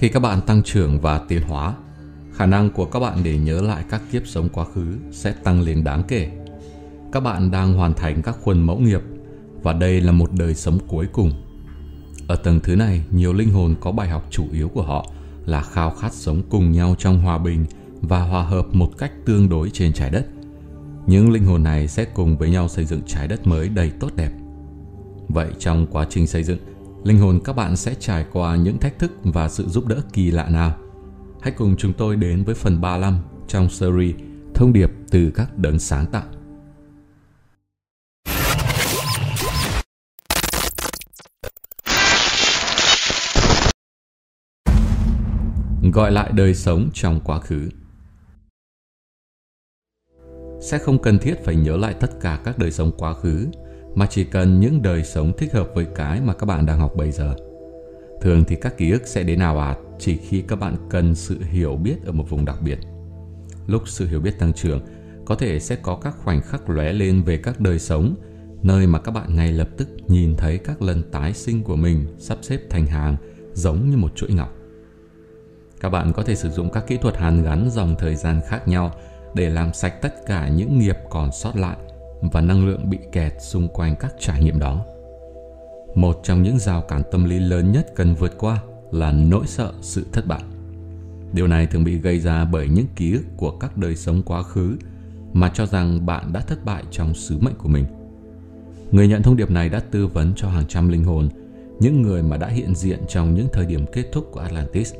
Khi các bạn tăng trưởng và tiến hóa, khả năng của các bạn để nhớ lại các kiếp sống quá khứ sẽ tăng lên đáng kể. Các bạn đang hoàn thành các khuôn mẫu nghiệp và đây là một đời sống cuối cùng. Ở tầng thứ này, nhiều linh hồn có bài học chủ yếu của họ là khao khát sống cùng nhau trong hòa bình và hòa hợp một cách tương đối trên trái đất. Những linh hồn này sẽ cùng với nhau xây dựng trái đất mới đầy tốt đẹp. Vậy trong quá trình xây dựng, linh hồn các bạn sẽ trải qua những thách thức và sự giúp đỡ kỳ lạ nào? Hãy cùng chúng tôi đến với phần 35 trong series Thông điệp từ các đấng sáng tạo. Gọi lại đời sống trong quá khứ. Sẽ không cần thiết phải nhớ lại tất cả các đời sống quá khứ, mà chỉ cần những đời sống thích hợp với cái mà các bạn đang học bây giờ. Thường thì các ký ức sẽ đến ào ạt chỉ khi các bạn cần sự hiểu biết ở một vùng đặc biệt. Lúc sự hiểu biết tăng trưởng, có thể sẽ có các khoảnh khắc lóe lên về các đời sống, nơi mà các bạn ngay lập tức nhìn thấy các lần tái sinh của mình sắp xếp thành hàng giống như một chuỗi ngọc. Các bạn có thể sử dụng các kỹ thuật hàn gắn dòng thời gian khác nhau để làm sạch tất cả những nghiệp còn sót lại và năng lượng bị kẹt xung quanh các trải nghiệm đó. Một trong những rào cản tâm lý lớn nhất cần vượt qua là nỗi sợ sự thất bại. Điều này thường bị gây ra bởi những ký ức của các đời sống quá khứ mà cho rằng bạn đã thất bại trong sứ mệnh của mình. Người nhận thông điệp này đã tư vấn cho hàng trăm linh hồn, những người mà đã hiện diện trong những thời điểm kết thúc của Atlantis.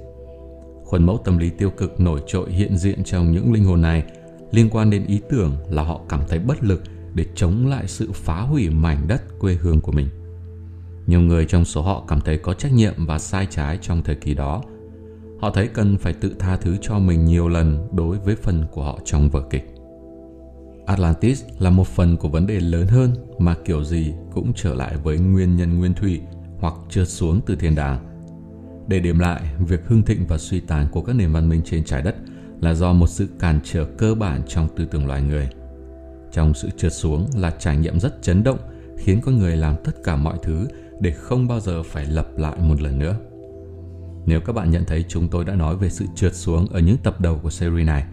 Khuôn mẫu tâm lý tiêu cực nổi trội hiện diện trong những linh hồn này liên quan đến ý tưởng là họ cảm thấy bất lực để chống lại sự phá hủy mảnh đất quê hương của mình. Nhiều người trong số họ cảm thấy có trách nhiệm và sai trái trong thời kỳ đó. Họ thấy cần phải tự tha thứ cho mình nhiều lần đối với phần của họ trong vở kịch. Atlantis là một phần của vấn đề lớn hơn mà kiểu gì cũng trở lại với nguyên nhân nguyên thủy hoặc trượt xuống từ thiên đàng. Để điểm lại, việc hưng thịnh và suy tàn của các nền văn minh trên trái đất là do một sự cản trở cơ bản trong tư tưởng loài người. Trong sự trượt xuống là trải nghiệm rất chấn động, khiến con người làm tất cả mọi thứ để không bao giờ phải lặp lại một lần nữa. Nếu các bạn nhận thấy chúng tôi đã nói về sự trượt xuống ở những tập đầu của series này,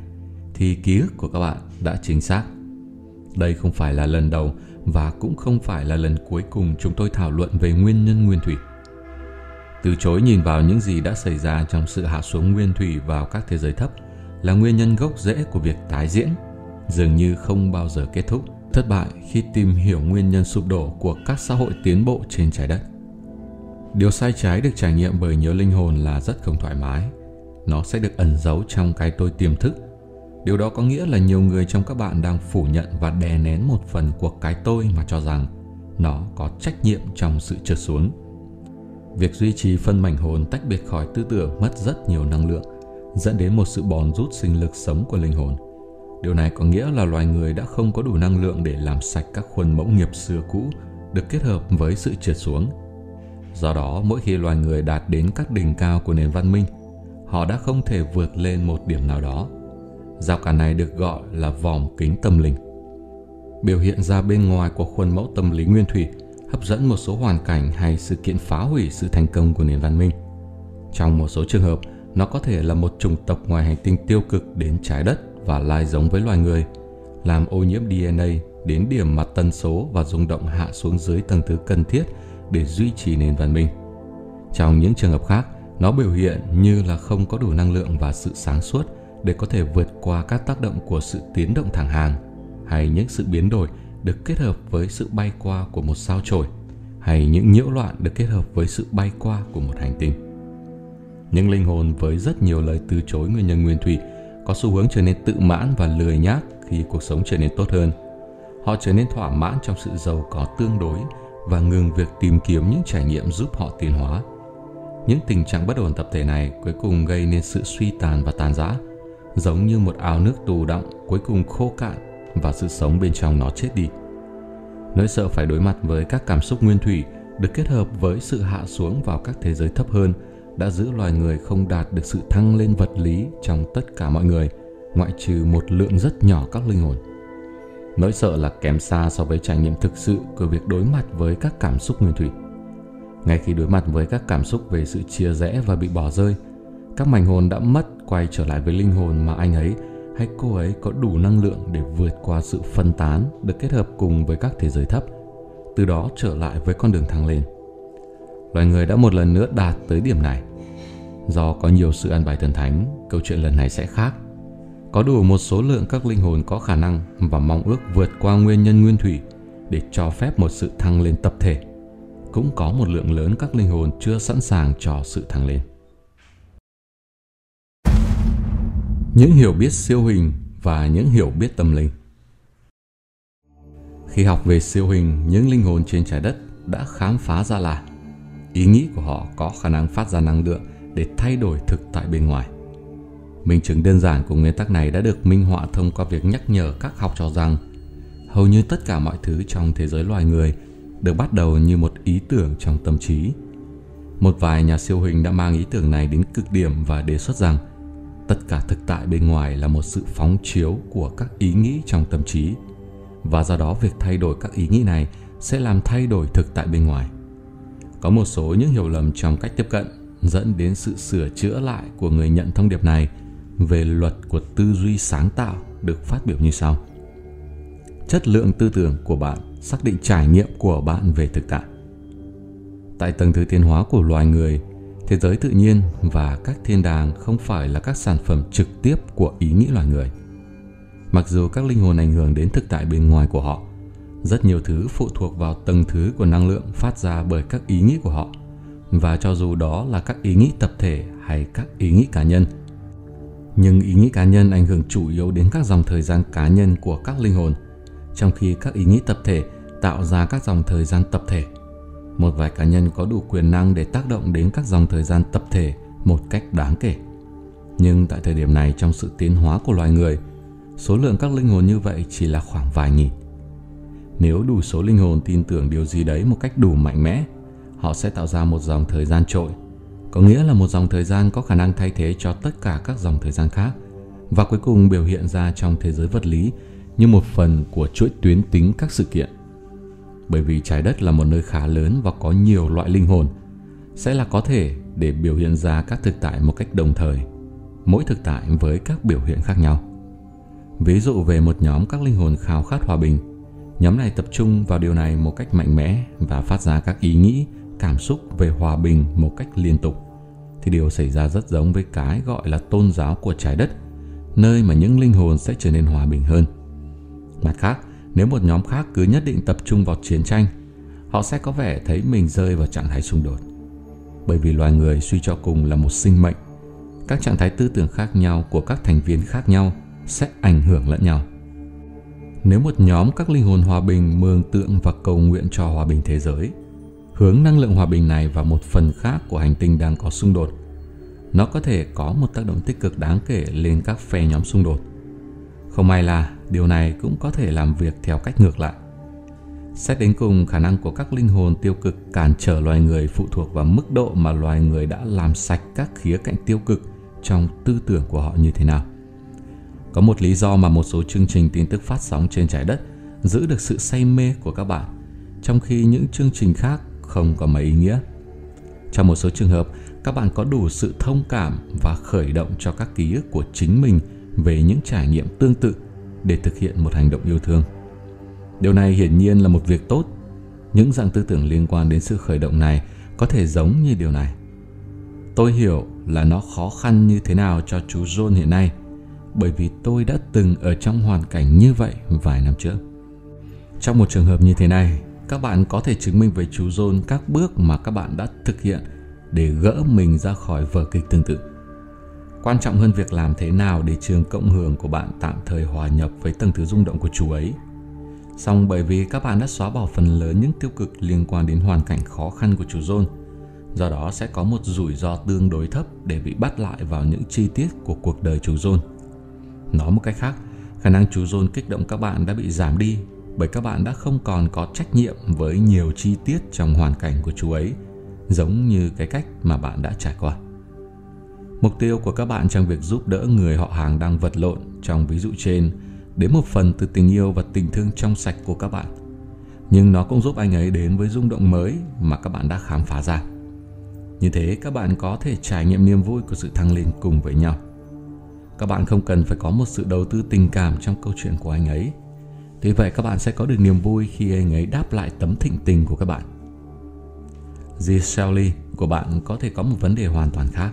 thì ký ức của các bạn đã chính xác. Đây không phải là lần đầu và cũng không phải là lần cuối cùng chúng tôi thảo luận về nguyên nhân nguyên thủy. Từ chối nhìn vào những gì đã xảy ra trong sự hạ xuống nguyên thủy vào các thế giới thấp là nguyên nhân gốc rễ của việc tái diễn, dường như không bao giờ kết thúc. Thất bại khi tìm hiểu nguyên nhân sụp đổ của các xã hội tiến bộ trên trái đất. Điều sai trái được trải nghiệm bởi nhiều linh hồn là rất không thoải mái. Nó sẽ được ẩn giấu trong cái tôi tiềm thức. Điều đó có nghĩa là nhiều người trong các bạn đang phủ nhận và đè nén một phần của cái tôi mà cho rằng nó có trách nhiệm trong sự trượt xuống. Việc duy trì phân mảnh hồn tách biệt khỏi tư tưởng mất rất nhiều năng lượng, dẫn đến một sự bòn rút sinh lực sống của linh hồn. Điều này có nghĩa là loài người đã không có đủ năng lượng để làm sạch các khuôn mẫu nghiệp xưa cũ được kết hợp với sự trượt xuống. Do đó, mỗi khi loài người đạt đến các đỉnh cao của nền văn minh, họ đã không thể vượt lên một điểm nào đó. Rào cản này được gọi là vòm kính tâm linh. Biểu hiện ra bên ngoài của khuôn mẫu tâm lý nguyên thủy hấp dẫn một số hoàn cảnh hay sự kiện phá hủy sự thành công của nền văn minh. Trong một số trường hợp, nó có thể là một chủng tộc ngoài hành tinh tiêu cực đến trái đất và lai giống với loài người, làm ô nhiễm DNA đến điểm mà tần số và rung động hạ xuống dưới tầng thứ cần thiết để duy trì nền văn minh. Trong những trường hợp khác, nó biểu hiện như là không có đủ năng lượng và sự sáng suốt để có thể vượt qua các tác động của sự tiến động thẳng hàng, hay những sự biến đổi được kết hợp với sự bay qua của một sao chổi, hay những nhiễu loạn được kết hợp với sự bay qua của một hành tinh. Những linh hồn với rất nhiều lời từ chối nguyên nhân nguyên thủy có xu hướng trở nên tự mãn và lười nhác khi cuộc sống trở nên tốt hơn. Họ trở nên thỏa mãn trong sự giàu có tương đối và ngừng việc tìm kiếm những trải nghiệm giúp họ tiến hóa. Những tình trạng bất ổn tập thể này cuối cùng gây nên sự suy tàn và tan rã, giống như một ao nước tù đọng cuối cùng khô cạn và sự sống bên trong nó chết đi. Nỗi sợ phải đối mặt với các cảm xúc nguyên thủy được kết hợp với sự hạ xuống vào các thế giới thấp hơn đã giữ loài người không đạt được sự thăng lên vật lý trong tất cả mọi người, ngoại trừ một lượng rất nhỏ các linh hồn. Nỗi sợ là kém xa so với trải nghiệm thực sự của việc đối mặt với các cảm xúc nguyên thủy. Ngay khi đối mặt với các cảm xúc về sự chia rẽ và bị bỏ rơi, Các mảnh hồn đã mất quay trở lại với linh hồn mà anh ấy hay cô ấy có đủ năng lượng để vượt qua sự phân tán được kết hợp cùng với các thế giới thấp, từ đó trở lại với con đường thăng lên. Loài người đã một lần nữa đạt tới điểm này. Do có nhiều sự ăn bài thần thánh, câu chuyện lần này sẽ khác. Có đủ một số lượng các linh hồn có khả năng và mong ước vượt qua nguyên nhân nguyên thủy để cho phép một sự thăng lên tập thể. Cũng có một lượng lớn các linh hồn chưa sẵn sàng cho sự thăng lên. Những hiểu biết siêu hình và những hiểu biết tâm linh. Khi học về siêu hình, những linh hồn trên trái đất đã khám phá ra là ý nghĩ của họ có khả năng phát ra năng lượng để thay đổi thực tại bên ngoài. Minh chứng đơn giản của nguyên tắc này đã được minh họa thông qua việc nhắc nhở các học trò rằng hầu như tất cả mọi thứ trong thế giới loài người được bắt đầu như một ý tưởng trong tâm trí. Một vài nhà siêu hình đã mang ý tưởng này đến cực điểm và đề xuất rằng tất cả thực tại bên ngoài là một sự phóng chiếu của các ý nghĩ trong tâm trí, và do đó việc thay đổi các ý nghĩ này sẽ làm thay đổi thực tại bên ngoài. Có một số những hiểu lầm trong cách tiếp cận dẫn đến sự sửa chữa lại của người nhận thông điệp này về luật của tư duy sáng tạo được phát biểu như sau. Chất lượng tư tưởng của bạn xác định trải nghiệm của bạn về thực tại. Tại tầng thứ tiến hóa của loài người, thế giới tự nhiên và các thiên đàng không phải là các sản phẩm trực tiếp của ý nghĩ loài người. Mặc dù các linh hồn ảnh hưởng đến thực tại bên ngoài của họ, rất nhiều thứ phụ thuộc vào tầng thứ của năng lượng phát ra bởi các ý nghĩ của họ, và cho dù đó là các ý nghĩ tập thể hay các ý nghĩ cá nhân, nhưng ý nghĩ cá nhân ảnh hưởng chủ yếu đến các dòng thời gian cá nhân của các linh hồn, trong khi các ý nghĩ tập thể tạo ra các dòng thời gian tập thể. Một vài cá nhân có đủ quyền năng để tác động đến các dòng thời gian tập thể một cách đáng kể. Nhưng tại thời điểm này trong sự tiến hóa của loài người, số lượng các linh hồn như vậy chỉ là khoảng vài nghìn. Nếu đủ số linh hồn tin tưởng điều gì đấy một cách đủ mạnh mẽ, họ sẽ tạo ra một dòng thời gian trội, có nghĩa là một dòng thời gian có khả năng thay thế cho tất cả các dòng thời gian khác, và cuối cùng biểu hiện ra trong thế giới vật lý như một phần của chuỗi tuyến tính các sự kiện. Bởi vì trái đất là một nơi khá lớn và có nhiều loại linh hồn, sẽ là có thể để biểu hiện ra các thực tại một cách đồng thời, mỗi thực tại với các biểu hiện khác nhau. Ví dụ về một nhóm các linh hồn khao khát hòa bình, nhóm này tập trung vào điều này một cách mạnh mẽ và phát ra các ý nghĩ, cảm xúc về hòa bình một cách liên tục, thì điều xảy ra rất giống với cái gọi là tôn giáo của trái đất, nơi mà những linh hồn sẽ trở nên hòa bình hơn. Mặt khác, nếu một nhóm khác cứ nhất định tập trung vào chiến tranh, họ sẽ có vẻ thấy mình rơi vào trạng thái xung đột. Bởi vì loài người suy cho cùng là một sinh mệnh, các trạng thái tư tưởng khác nhau của các thành viên khác nhau sẽ ảnh hưởng lẫn nhau. Nếu một nhóm các linh hồn hòa bình mường tượng và cầu nguyện cho hòa bình thế giới, hướng năng lượng hòa bình này vào một phần khác của hành tinh đang có xung đột, nó có thể có một tác động tích cực đáng kể lên các phe nhóm xung đột. Không may là điều này cũng có thể làm việc theo cách ngược lại. Xét đến cùng, khả năng của các linh hồn tiêu cực cản trở loài người phụ thuộc vào mức độ mà loài người đã làm sạch các khía cạnh tiêu cực trong tư tưởng của họ như thế nào. Có một lý do mà một số chương trình tin tức phát sóng trên trái đất giữ được sự say mê của các bạn, trong khi những chương trình khác không có mấy ý nghĩa. Trong một số trường hợp, các bạn có đủ sự thông cảm và khởi động cho các ký ức của chính mình về những trải nghiệm tương tự để thực hiện một hành động yêu thương. Điều này hiển nhiên là một việc tốt. Những dạng tư tưởng liên quan đến sự khởi động này có thể giống như điều này. Tôi hiểu là nó khó khăn như thế nào cho chú John hiện nay, bởi vì tôi đã từng ở trong hoàn cảnh như vậy vài năm trước. Trong một trường hợp như thế này, các bạn có thể chứng minh với chú John các bước mà các bạn đã thực hiện để gỡ mình ra khỏi vở kịch tương tự. Quan trọng hơn việc làm thế nào để trường cộng hưởng của bạn tạm thời hòa nhập với tầng thứ rung động của chú ấy. Song bởi vì các bạn đã xóa bỏ phần lớn những tiêu cực liên quan đến hoàn cảnh khó khăn của chú John, do đó sẽ có một rủi ro tương đối thấp để bị bắt lại vào những chi tiết của cuộc đời chú John. Nói một cách khác, khả năng chú John kích động các bạn đã bị giảm đi bởi các bạn đã không còn có trách nhiệm với nhiều chi tiết trong hoàn cảnh của chú ấy, giống như cái cách mà bạn đã trải qua. Mục tiêu của các bạn trong việc giúp đỡ người họ hàng đang vật lộn trong ví dụ trên đến một phần từ tình yêu và tình thương trong sạch của các bạn, nhưng nó cũng giúp anh ấy đến với rung động mới mà các bạn đã khám phá ra. Như thế các bạn có thể trải nghiệm niềm vui của sự thăng lên cùng với nhau. Các bạn không cần phải có một sự đầu tư tình cảm trong câu chuyện của anh ấy. Tuy vậy các bạn sẽ có được niềm vui khi anh ấy đáp lại tấm thịnh tình của các bạn. Giselle Lee của bạn có thể có một vấn đề hoàn toàn khác.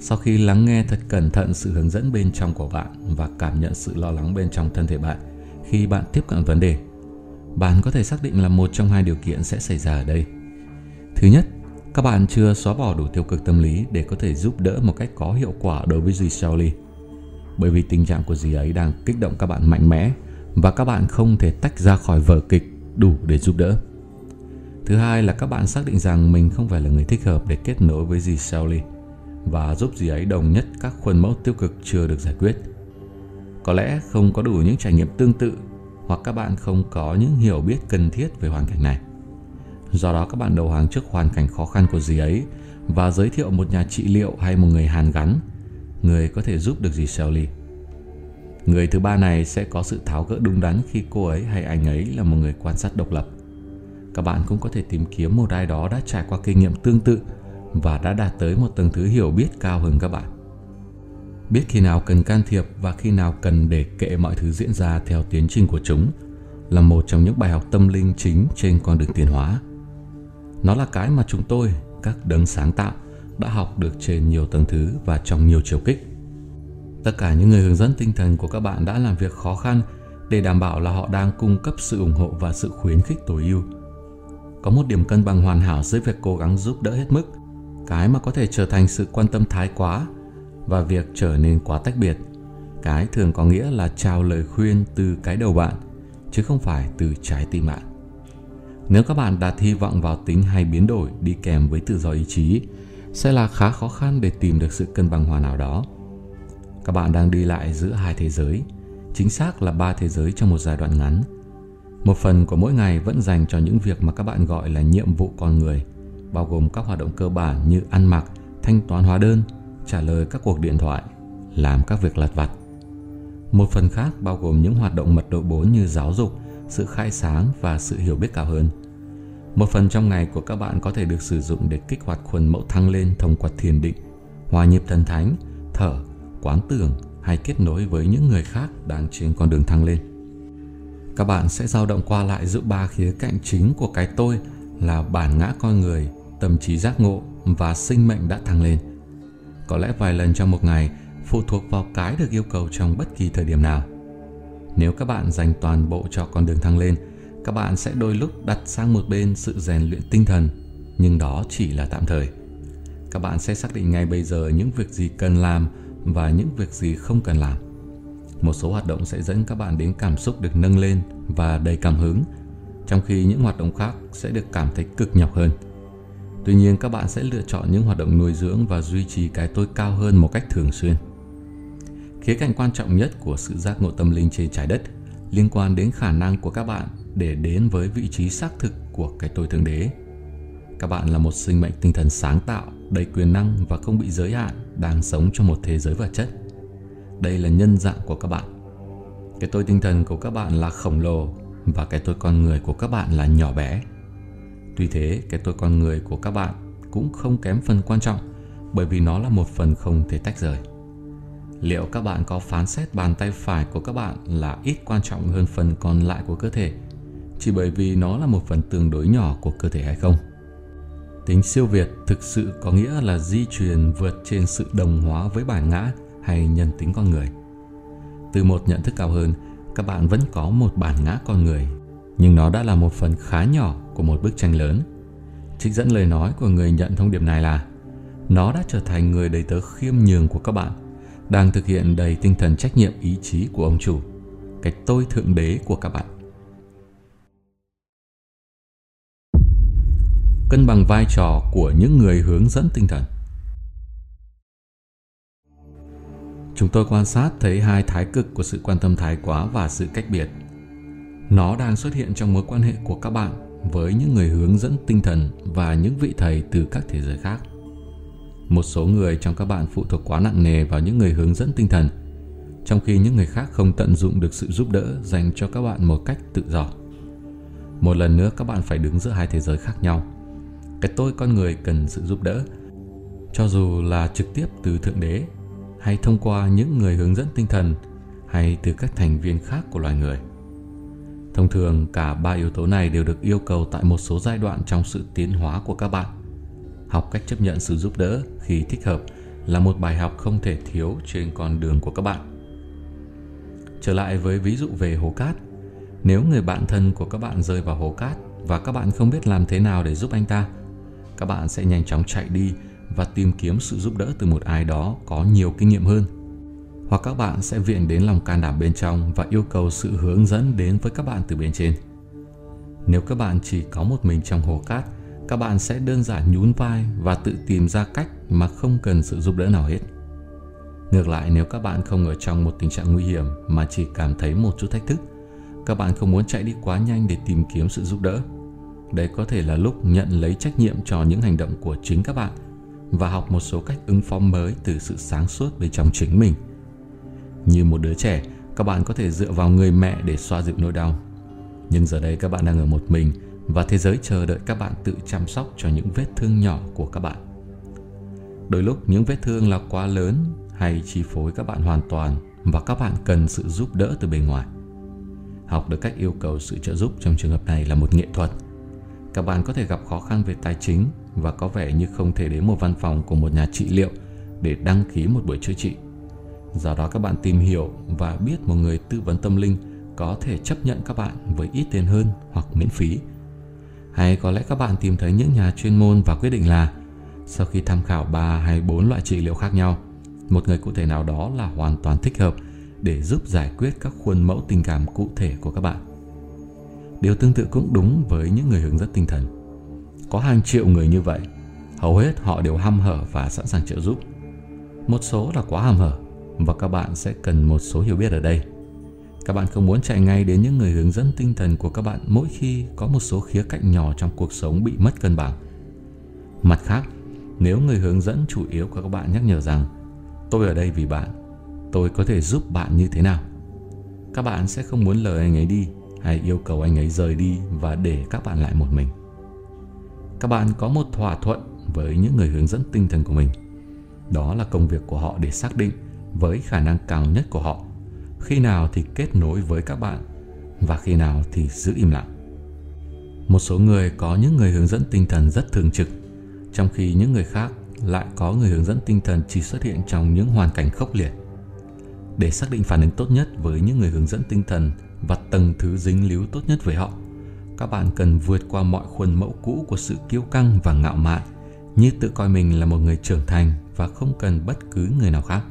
Sau khi lắng nghe thật cẩn thận sự hướng dẫn bên trong của bạn và cảm nhận sự lo lắng bên trong thân thể bạn khi bạn tiếp cận vấn đề, bạn có thể xác định là một trong hai điều kiện sẽ xảy ra ở đây. Thứ nhất, các bạn chưa xóa bỏ đủ tiêu cực tâm lý để có thể giúp đỡ một cách có hiệu quả đối với Giselle Lee, bởi vì tình trạng của dì ấy đang kích động các bạn mạnh mẽ và các bạn không thể tách ra khỏi vở kịch đủ để giúp đỡ. Thứ hai là các bạn xác định rằng mình không phải là người thích hợp để kết nối với Giselle Lee và giúp dì ấy đồng nhất các khuôn mẫu tiêu cực chưa được giải quyết. Có lẽ không có đủ những trải nghiệm tương tự hoặc các bạn không có những hiểu biết cần thiết về hoàn cảnh này. Do đó các bạn đầu hàng trước hoàn cảnh khó khăn của dì ấy và giới thiệu một nhà trị liệu hay một người hàn gắn, người có thể giúp được Giselle Lee. Người thứ ba này sẽ có sự tháo gỡ đúng đắn khi cô ấy hay anh ấy là một người quan sát độc lập. Các bạn cũng có thể tìm kiếm một ai đó đã trải qua kinh nghiệm tương tự và đã đạt tới một tầng thứ hiểu biết cao hơn các bạn. Biết khi nào cần can thiệp và khi nào cần để kệ mọi thứ diễn ra theo tiến trình của chúng là một trong những bài học tâm linh chính trên con đường tiến hóa. Nó là cái mà chúng tôi, các đấng sáng tạo, đã học được trên nhiều tầng thứ và trong nhiều chiều kích. Tất cả những người hướng dẫn tinh thần của các bạn đã làm việc khó khăn để đảm bảo là họ đang cung cấp sự ủng hộ và sự khuyến khích tối ưu. Có một điểm cân bằng hoàn hảo giữa việc cố gắng giúp đỡ hết mức, cái mà có thể trở thành sự quan tâm thái quá, và việc trở nên quá tách biệt, cái thường có nghĩa là trao lời khuyên từ cái đầu bạn, chứ không phải từ trái tim bạn. Nếu các bạn đặt hy vọng vào tính hay biến đổi đi kèm với tự do ý chí, sẽ là khá khó khăn để tìm được sự cân bằng hoàn hảo đó. Các bạn đang đi lại giữa hai thế giới, chính xác là ba thế giới trong một giai đoạn ngắn. Một phần của mỗi ngày vẫn dành cho những việc mà các bạn gọi là nhiệm vụ con người, bao gồm các hoạt động cơ bản như ăn mặc, thanh toán hóa đơn, trả lời các cuộc điện thoại, làm các việc lặt vặt. Một phần khác bao gồm những hoạt động mật độ 4 như giáo dục, sự khai sáng và sự hiểu biết cao hơn. Một phần trong ngày của các bạn có thể được sử dụng để kích hoạt khuôn mẫu thăng lên thông qua thiền định, hòa nhịp thần thánh, thở, quán tưởng hay kết nối với những người khác đang trên con đường thăng lên. Các bạn sẽ dao động qua lại giữa ba khía cạnh chính của cái tôi là bản ngã con người, tâm trí giác ngộ và sinh mệnh đã thăng lên. Có lẽ vài lần trong một ngày, phụ thuộc vào cái được yêu cầu trong bất kỳ thời điểm nào. Nếu các bạn dành toàn bộ cho con đường thăng lên, các bạn sẽ đôi lúc đặt sang một bên sự rèn luyện tinh thần, nhưng đó chỉ là tạm thời. Các bạn sẽ xác định ngay bây giờ những việc gì cần làm và những việc gì không cần làm. Một số hoạt động sẽ dẫn các bạn đến cảm xúc được nâng lên và đầy cảm hứng, trong khi những hoạt động khác sẽ được cảm thấy cực nhọc hơn. Tuy nhiên, các bạn sẽ lựa chọn những hoạt động nuôi dưỡng và duy trì cái tôi cao hơn một cách thường xuyên. Khía cạnh quan trọng nhất của sự giác ngộ tâm linh trên trái đất liên quan đến khả năng của các bạn để đến với vị trí xác thực của cái tôi thượng đế. Các bạn là một sinh mệnh tinh thần sáng tạo, đầy quyền năng và không bị giới hạn, đang sống trong một thế giới vật chất. Đây là nhân dạng của các bạn. Cái tôi tinh thần của các bạn là khổng lồ và cái tôi con người của các bạn là nhỏ bé. Tuy thế, cái tôi con người của các bạn cũng không kém phần quan trọng, bởi vì nó là một phần không thể tách rời. Liệu các bạn có phán xét bàn tay phải của các bạn là ít quan trọng hơn phần còn lại của cơ thể, chỉ bởi vì nó là một phần tương đối nhỏ của cơ thể hay không? Tính siêu việt thực sự có nghĩa là di truyền vượt trên sự đồng hóa với bản ngã hay nhân tính con người. Từ một nhận thức cao hơn, các bạn vẫn có một bản ngã con người, nhưng nó đã là một phần khá nhỏ của một bức tranh lớn. Trích dẫn lời nói của người nhận thông điệp này là: nó đã trở thành người đầy tớ khiêm nhường của các bạn, đang thực hiện đầy tinh thần trách nhiệm ý chí của ông chủ, cái tôi thượng đế của các bạn. Cân bằng vai trò của những người hướng dẫn tinh thần. Chúng tôi quan sát thấy hai thái cực của sự quan tâm thái quá và sự cách biệt. Nó đang xuất hiện trong mối quan hệ của các bạn với những người hướng dẫn tinh thần và những vị thầy từ các thế giới khác. Một số người trong các bạn phụ thuộc quá nặng nề vào những người hướng dẫn tinh thần, trong khi những người khác không tận dụng được sự giúp đỡ dành cho các bạn một cách tự do. Một lần nữa, các bạn phải đứng giữa hai thế giới khác nhau. cái tôi con người cần sự giúp đỡ, cho dù là trực tiếp từ Thượng Đế hay thông qua những người hướng dẫn tinh thần hay từ các thành viên khác của loài người. Thông thường cả ba yếu tố này đều được yêu cầu tại một số giai đoạn trong sự tiến hóa của các bạn. Học cách chấp nhận sự giúp đỡ khi thích hợp là một bài học không thể thiếu trên con đường của các bạn. Trở lại với ví dụ về hố cát, nếu người bạn thân của các bạn rơi vào hố cát và các bạn không biết làm thế nào để giúp anh ta, các bạn sẽ nhanh chóng chạy đi và tìm kiếm sự giúp đỡ từ một ai đó có nhiều kinh nghiệm hơn. Hoặc các bạn sẽ viện đến lòng can đảm bên trong và yêu cầu sự hướng dẫn đến với các bạn từ bên trên. Nếu các bạn chỉ có một mình trong hố cát, các bạn sẽ đơn giản nhún vai và tự tìm ra cách mà không cần sự giúp đỡ nào hết. Ngược lại, nếu các bạn không ở trong một tình trạng nguy hiểm mà chỉ cảm thấy một chút thách thức, các bạn không muốn chạy đi quá nhanh để tìm kiếm sự giúp đỡ. Đây có thể là lúc nhận lấy trách nhiệm cho những hành động của chính các bạn và học một số cách ứng phó mới từ sự sáng suốt bên trong chính mình. Như một đứa trẻ, các bạn có thể dựa vào người mẹ để xoa dịu nỗi đau. Nhưng giờ đây các bạn đang ở một mình và thế giới chờ đợi các bạn tự chăm sóc cho những vết thương nhỏ của các bạn. Đôi lúc những vết thương là quá lớn hay chi phối các bạn hoàn toàn và các bạn cần sự giúp đỡ từ bên ngoài. Học được cách yêu cầu sự trợ giúp trong trường hợp này là một nghệ thuật. Các bạn có thể gặp khó khăn về tài chính và có vẻ như không thể đến một văn phòng của một nhà trị liệu để đăng ký một buổi chữa trị. Do đó các bạn tìm hiểu và biết một người tư vấn tâm linh có thể chấp nhận các bạn với ít tiền hơn hoặc miễn phí. Hay có lẽ các bạn tìm thấy những nhà chuyên môn và quyết định là sau khi tham khảo 3 hay 4 loại trị liệu khác nhau, một người cụ thể nào đó là hoàn toàn thích hợp để giúp giải quyết các khuôn mẫu tình cảm cụ thể của các bạn. Điều tương tự cũng đúng với những người hướng dẫn tinh thần. Có hàng triệu người như vậy, hầu hết họ đều hăm hở và sẵn sàng trợ giúp. Một số là quá hăm hở và các bạn sẽ cần một số hiểu biết ở đây. Các bạn không muốn chạy ngay đến những người hướng dẫn tinh thần của các bạn mỗi khi có một số khía cạnh nhỏ trong cuộc sống bị mất cân bằng. Mặt khác, nếu người hướng dẫn chủ yếu của các bạn nhắc nhở rằng tôi ở đây vì bạn, tôi có thể giúp bạn như thế nào, các bạn sẽ không muốn lời anh ấy đi hay yêu cầu anh ấy rời đi và để các bạn lại một mình. Các bạn có một thỏa thuận với những người hướng dẫn tinh thần của mình. Đó là công việc của họ để xác định với khả năng cao nhất của họ khi nào thì kết nối với các bạn và khi nào thì giữ im lặng. Một số người có những người hướng dẫn tinh thần rất thường trực, trong khi những người khác lại có người hướng dẫn tinh thần chỉ xuất hiện trong những hoàn cảnh khốc liệt. Để xác định phản ứng tốt nhất với những người hướng dẫn tinh thần và tầng thứ dính líu tốt nhất với họ, các bạn cần vượt qua mọi khuôn mẫu cũ của sự kiêu căng và ngạo mạn, như tự coi mình là một người trưởng thành và không cần bất cứ người nào khác.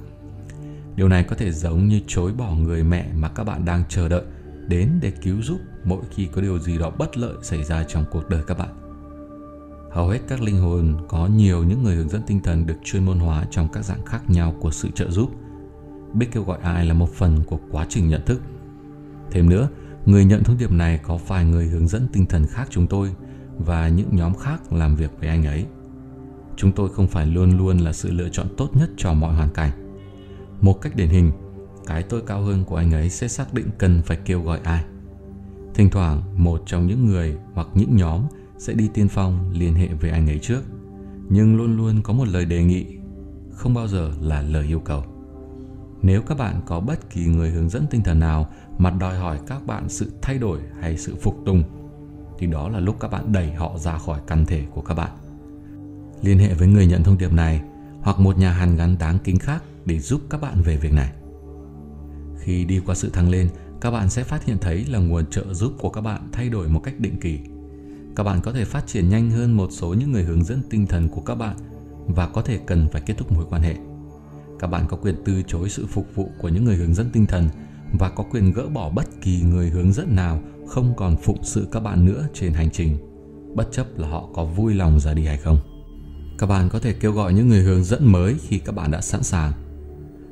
Điều này có thể giống như chối bỏ người mẹ mà các bạn đang chờ đợi đến để cứu giúp mỗi khi có điều gì đó bất lợi xảy ra trong cuộc đời các bạn. Hầu hết các linh hồn có nhiều những người hướng dẫn tinh thần được chuyên môn hóa trong các dạng khác nhau của sự trợ giúp. Biết kêu gọi ai là một phần của quá trình nhận thức. Thêm nữa, người nhận thông điệp này có vài người hướng dẫn tinh thần khác chúng tôi và những nhóm khác làm việc với anh ấy. Chúng tôi không phải luôn luôn là sự lựa chọn tốt nhất cho mọi hoàn cảnh. Một cách điển hình, cái tôi cao hơn của anh ấy sẽ xác định cần phải kêu gọi ai. Thỉnh thoảng, một trong những người hoặc những nhóm sẽ đi tiên phong liên hệ với anh ấy trước, nhưng luôn luôn có một lời đề nghị, không bao giờ là lời yêu cầu. Nếu các bạn có bất kỳ người hướng dẫn tinh thần nào mà đòi hỏi các bạn sự thay đổi hay sự phục tùng, thì đó là lúc các bạn đẩy họ ra khỏi căn thể của các bạn. Liên hệ với người nhận thông điệp này hoặc một nhà hàn gắn đáng kính khác để giúp các bạn về việc này. Khi đi qua sự thăng lên, các bạn sẽ phát hiện thấy là nguồn trợ giúp của các bạn thay đổi một cách định kỳ. Các bạn có thể phát triển nhanh hơn một số những người hướng dẫn tinh thần của các bạn và có thể cần phải kết thúc mối quan hệ. Các bạn có quyền từ chối sự phục vụ của những người hướng dẫn tinh thần và có quyền gỡ bỏ bất kỳ người hướng dẫn nào không còn phụng sự các bạn nữa trên hành trình, bất chấp là họ có vui lòng ra đi hay không. Các bạn có thể kêu gọi những người hướng dẫn mới khi các bạn đã sẵn sàng.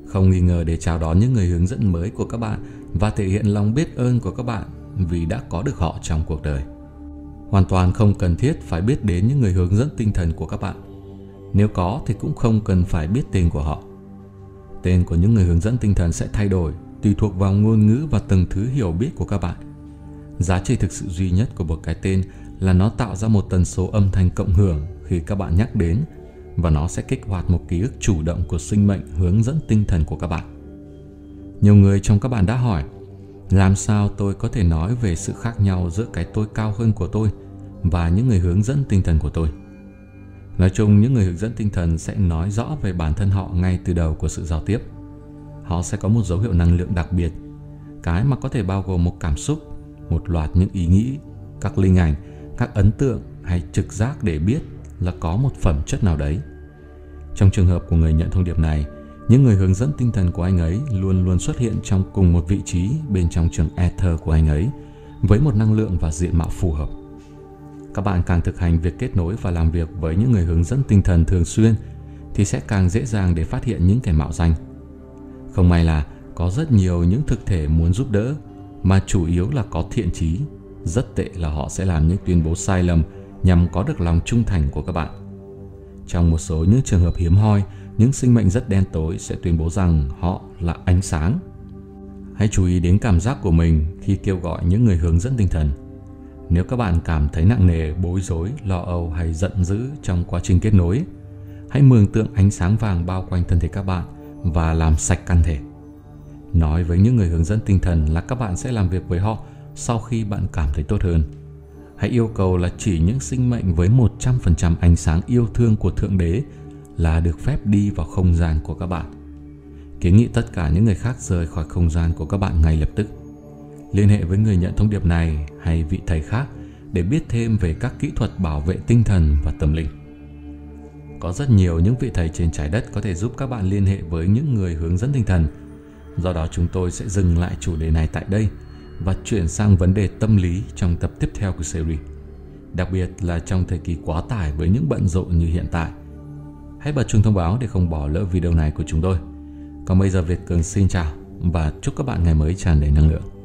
Không nghi ngờ để chào đón những người hướng dẫn mới của các bạn và thể hiện lòng biết ơn của các bạn vì đã có được họ trong cuộc đời. Hoàn toàn không cần thiết phải biết đến những người hướng dẫn tinh thần của các bạn. Nếu có thì cũng không cần phải biết tên của họ. Tên của những người hướng dẫn tinh thần sẽ thay đổi tùy thuộc vào ngôn ngữ và từng thứ hiểu biết của các bạn. Giá trị thực sự duy nhất của một cái tên là nó tạo ra một tần số âm thanh cộng hưởng khi các bạn nhắc đến, và nó sẽ kích hoạt một ký ức chủ động của sinh mệnh hướng dẫn tinh thần của các bạn. Nhiều người trong các bạn đã hỏi, làm sao tôi có thể nói về sự khác nhau giữa cái tôi cao hơn của tôi và những người hướng dẫn tinh thần của tôi? Nói chung, những người hướng dẫn tinh thần sẽ nói rõ về bản thân họ ngay từ đầu của sự giao tiếp. Họ sẽ có một dấu hiệu năng lượng đặc biệt, cái mà có thể bao gồm một cảm xúc, một loạt những ý nghĩ, các linh ảnh, các ấn tượng hay trực giác để biết là có một phẩm chất nào đấy. Trong trường hợp của người nhận thông điệp này, những người hướng dẫn tinh thần của anh ấy luôn luôn xuất hiện trong cùng một vị trí bên trong trường ether của anh ấy, với một năng lượng và diện mạo phù hợp. Các bạn càng thực hành việc kết nối và làm việc với những người hướng dẫn tinh thần thường xuyên thì sẽ càng dễ dàng để phát hiện những kẻ mạo danh. Không may là có rất nhiều những thực thể muốn giúp đỡ mà chủ yếu là có thiện chí. Rất tệ là họ sẽ làm những tuyên bố sai lầm nhằm có được lòng trung thành của các bạn. Trong một số những trường hợp hiếm hoi, những sinh mệnh rất đen tối sẽ tuyên bố rằng họ là ánh sáng. Hãy chú ý đến cảm giác của mình khi kêu gọi những người hướng dẫn tinh thần. Nếu các bạn cảm thấy nặng nề, bối rối, lo âu hay giận dữ trong quá trình kết nối, hãy mường tượng ánh sáng vàng bao quanh thân thể các bạn và làm sạch căn thể. Nói với những người hướng dẫn tinh thần là các bạn sẽ làm việc với họ sau khi bạn cảm thấy tốt hơn. Hãy yêu cầu là chỉ những sinh mệnh với 100% ánh sáng yêu thương của Thượng Đế là được phép đi vào không gian của các bạn. Kiến nghị tất cả những người khác rời khỏi không gian của các bạn ngay lập tức. Liên hệ với người nhận thông điệp này hay vị thầy khác để biết thêm về các kỹ thuật bảo vệ tinh thần và tâm linh. Có rất nhiều những vị thầy trên trái đất có thể giúp các bạn liên hệ với những người hướng dẫn tinh thần. Do đó chúng tôi sẽ dừng lại chủ đề này tại đây và chuyển sang vấn đề tâm lý trong tập tiếp theo của series. Đặc biệt là trong thời kỳ quá tải với những bận rộn như hiện tại. Hãy bật chuông thông báo để không bỏ lỡ video này của chúng tôi. Còn bây giờ Việt Cường xin chào và chúc các bạn ngày mới tràn đầy năng lượng.